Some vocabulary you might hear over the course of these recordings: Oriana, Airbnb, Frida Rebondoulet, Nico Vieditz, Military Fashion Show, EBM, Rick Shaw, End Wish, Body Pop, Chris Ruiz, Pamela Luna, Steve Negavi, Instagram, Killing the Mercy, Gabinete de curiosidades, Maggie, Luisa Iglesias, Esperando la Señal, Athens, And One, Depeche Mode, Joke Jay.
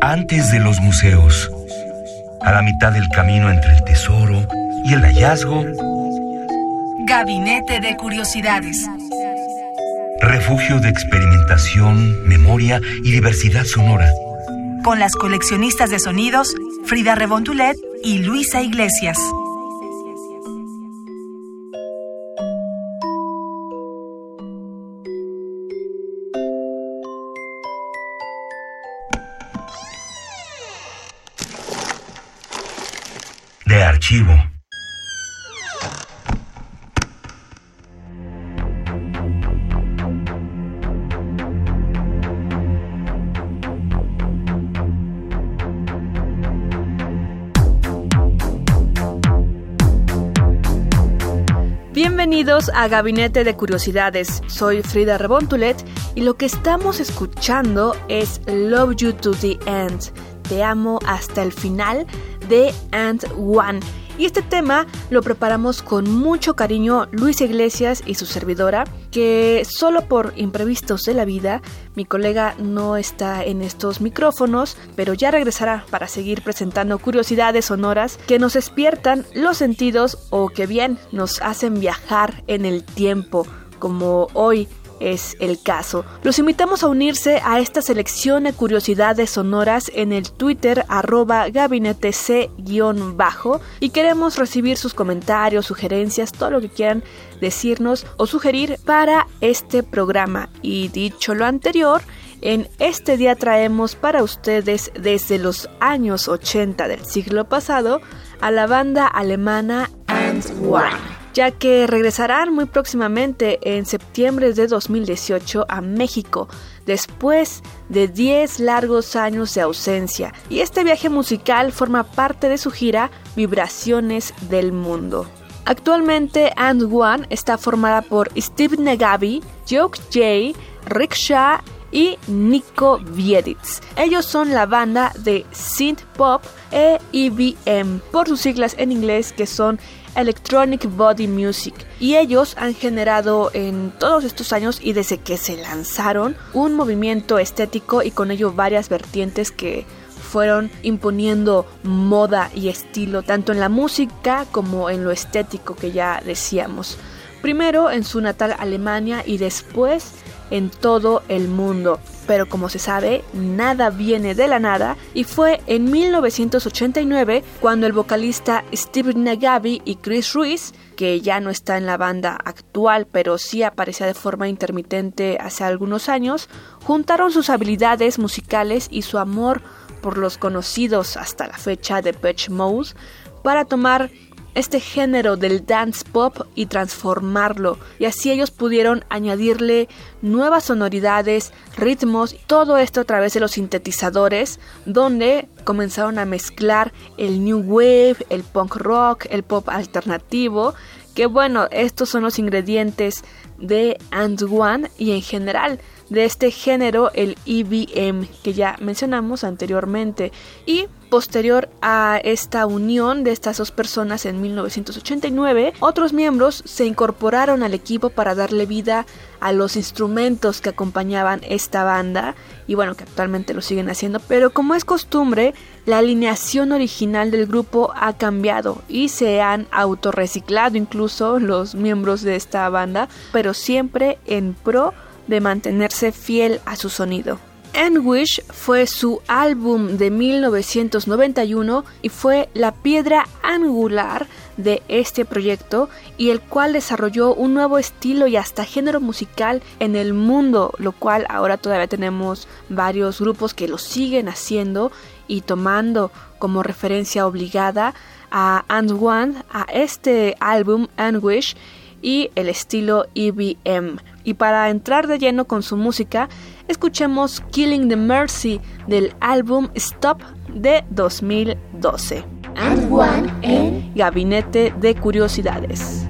antes de los museos. A la mitad del camino entre el tesoro y el hallazgo. Gabinete de curiosidades. Refugio de experimentación, memoria y diversidad sonora. Con las coleccionistas de sonidos, Frida Rebondoulet y Luisa Iglesias. De archivo. Bienvenidos a Gabinete de Curiosidades. Soy Frida Rebondoulet y lo que estamos escuchando es Love You to the End, Te amo hasta el final, de And One. Y este tema lo preparamos con mucho cariño Luisa Iglesias y su servidora, que solo por imprevistos de la vida, mi colega no está en estos micrófonos, pero ya regresará para seguir presentando curiosidades sonoras que nos despiertan los sentidos o que bien nos hacen viajar en el tiempo, como hoy es el caso. Los invitamos a unirse a esta selección de curiosidades sonoras en el Twitter @gabinetec_, y queremos recibir sus comentarios, sugerencias, todo lo que quieran decirnos o sugerir para este programa. Y dicho lo anterior, en este día traemos para ustedes desde los años 80 del siglo pasado a la banda alemana And One, ya que regresarán muy próximamente en septiembre de 2018 a México, después de 10 largos años de ausencia. Y este viaje musical forma parte de su gira Vibraciones del Mundo. Actualmente And One está formada por Steve Negavi, Joke Jay, Rick Shaw y Nico Vieditz. Ellos son la banda de synth pop e EBM, por sus siglas en inglés, que son Electronic Body Music, y ellos han generado en todos estos años y desde que se lanzaron un movimiento estético y con ello varias vertientes que fueron imponiendo moda y estilo tanto en la música como en lo estético que ya decíamos. Primero en su natal Alemania y después en todo el mundo. Pero como se sabe, nada viene de la nada, y fue en 1989 cuando el vocalista Steve Negavi y Chris Ruiz, que ya no está en la banda actual pero sí aparecía de forma intermitente hace algunos años, juntaron sus habilidades musicales y su amor por los conocidos hasta la fecha de Depeche Mode para tomar este género del dance pop y transformarlo, y así ellos pudieron añadirle nuevas sonoridades, ritmos, todo esto a través de los sintetizadores, donde comenzaron a mezclar el new wave, el punk rock, el pop alternativo, que bueno, estos son los ingredientes de And One y en general de este género, el EBM, que ya mencionamos anteriormente. Y posterior a esta unión de estas dos personas en 1989, otros miembros se incorporaron al equipo para darle vida a los instrumentos que acompañaban esta banda, y bueno, que actualmente lo siguen haciendo, pero como es costumbre, la alineación original del grupo ha cambiado y se han autorreciclado incluso los miembros de esta banda, pero siempre en pro de mantenerse fiel a su sonido. End Wish fue su álbum de 1991 y fue la piedra angular de este proyecto, y el cual desarrolló un nuevo estilo y hasta género musical en el mundo, lo cual ahora todavía tenemos varios grupos que lo siguen haciendo y tomando como referencia obligada a And One, a este álbum End Wish y el estilo EBM. Y para entrar de lleno con su música, escuchemos Killing the Mercy del álbum Stop de 2012. And One en Gabinete de Curiosidades.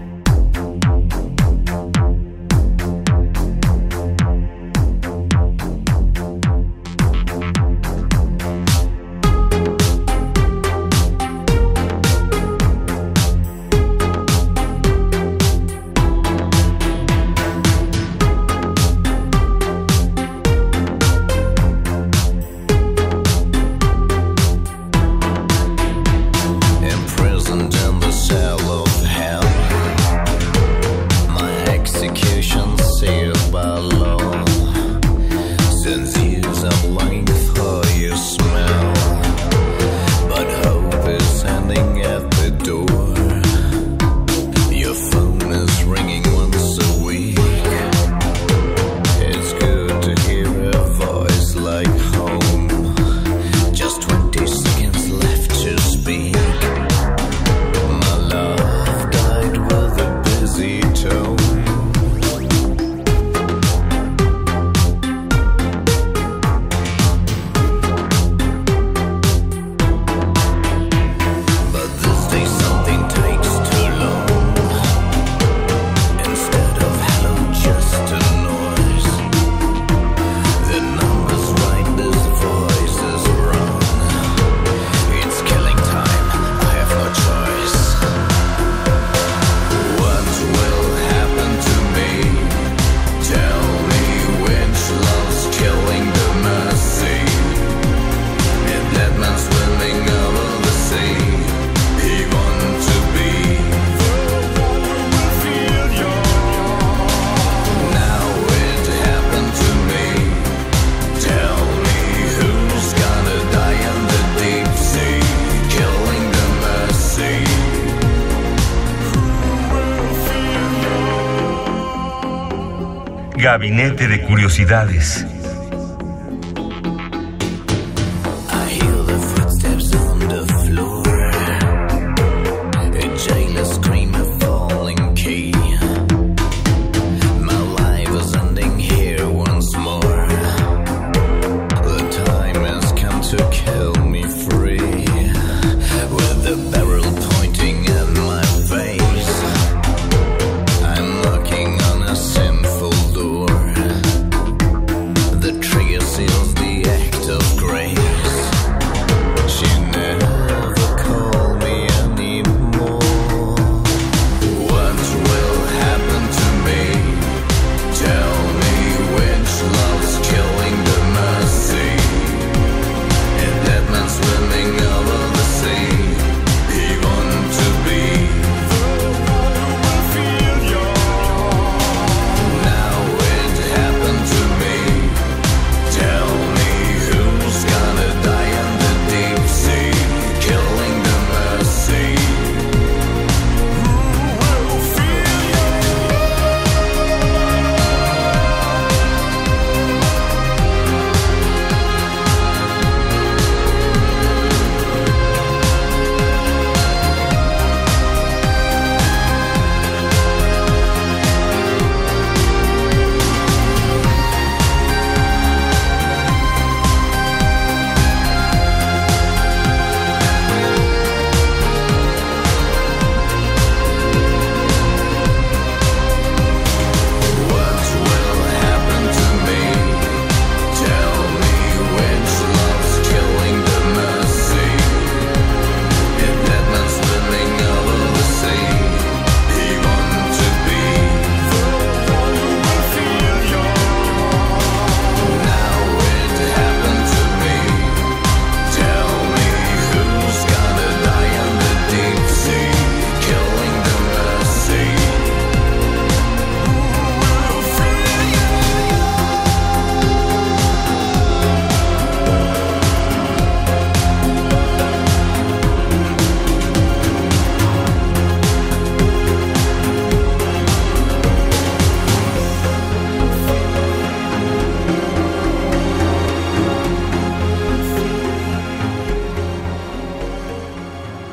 Gabinete de curiosidades.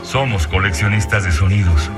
Somos coleccionistas de sonidos.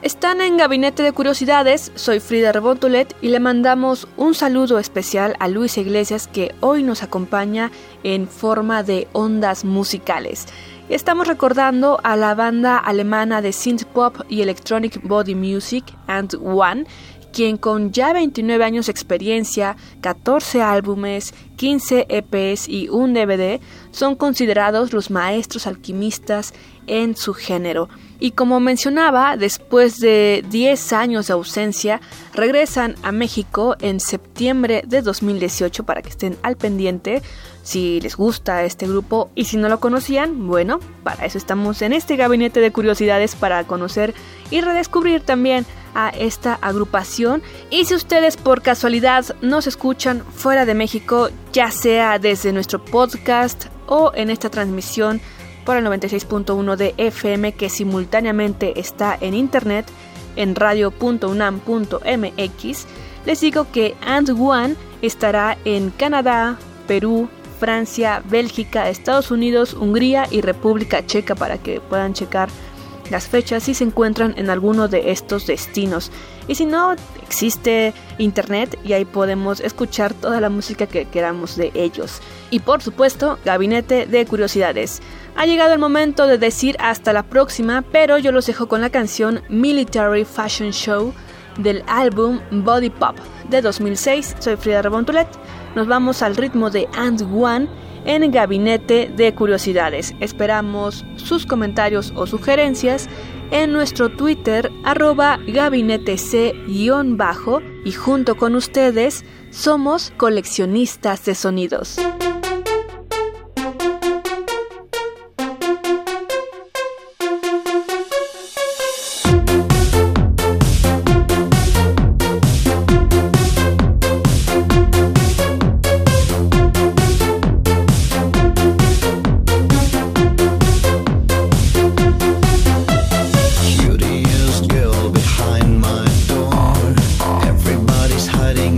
Están en Gabinete de Curiosidades, soy Frida Rebondoulet y le mandamos un saludo especial a Luisa Iglesias, que hoy nos acompaña en forma de ondas musicales. Estamos recordando a la banda alemana de synth pop y electronic body music, And One, quien con ya 29 años de experiencia, 14 álbumes, 15 EPs y un DVD, son considerados los maestros alquimistas en su género. Y como mencionaba, después de 10 años de ausencia, regresan a México en septiembre de 2018 para que estén al pendiente si les gusta este grupo. Y si no lo conocían, bueno, para eso estamos en este Gabinete de Curiosidades, para conocer y redescubrir también a esta agrupación. Y si ustedes por casualidad nos escuchan fuera de México, ya sea desde nuestro podcast o en esta transmisión por el 96.1 de FM, que simultáneamente está en internet en radio.unam.mx, les digo que And One estará en Canadá, Perú, Francia, Bélgica, Estados Unidos, Hungría y República Checa, para que puedan checar las fechas si se encuentran en alguno de estos destinos. Y si no, existe internet y ahí podemos escuchar toda la música que queramos de ellos. Y por supuesto, Gabinete de Curiosidades. Ha llegado el momento de decir hasta la próxima, pero yo los dejo con la canción Military Fashion Show del álbum Body Pop de 2006. Soy Frida Rebondoulet. Nos vamos al ritmo de And One en Gabinete de Curiosidades. Esperamos sus comentarios o sugerencias en nuestro Twitter, @gabinetec_, y junto con ustedes somos coleccionistas de sonidos. Hiding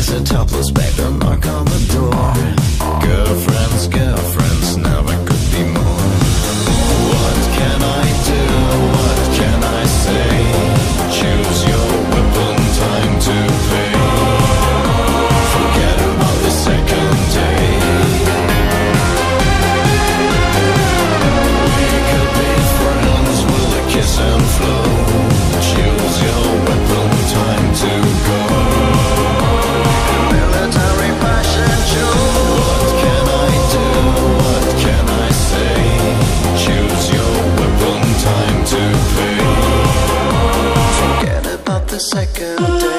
Eliza topples back the knock on the door. Girlfriends, girlfriends, never could be more. What can I do? What can I say? Choose your weapon, time to pay. Forget about the second day. We could be friends with a kiss and flow. Choose your weapon, time to go. Military Fashion Show. What can I do? What can I say? Choose your weapon, time to pay. Forget about the second day.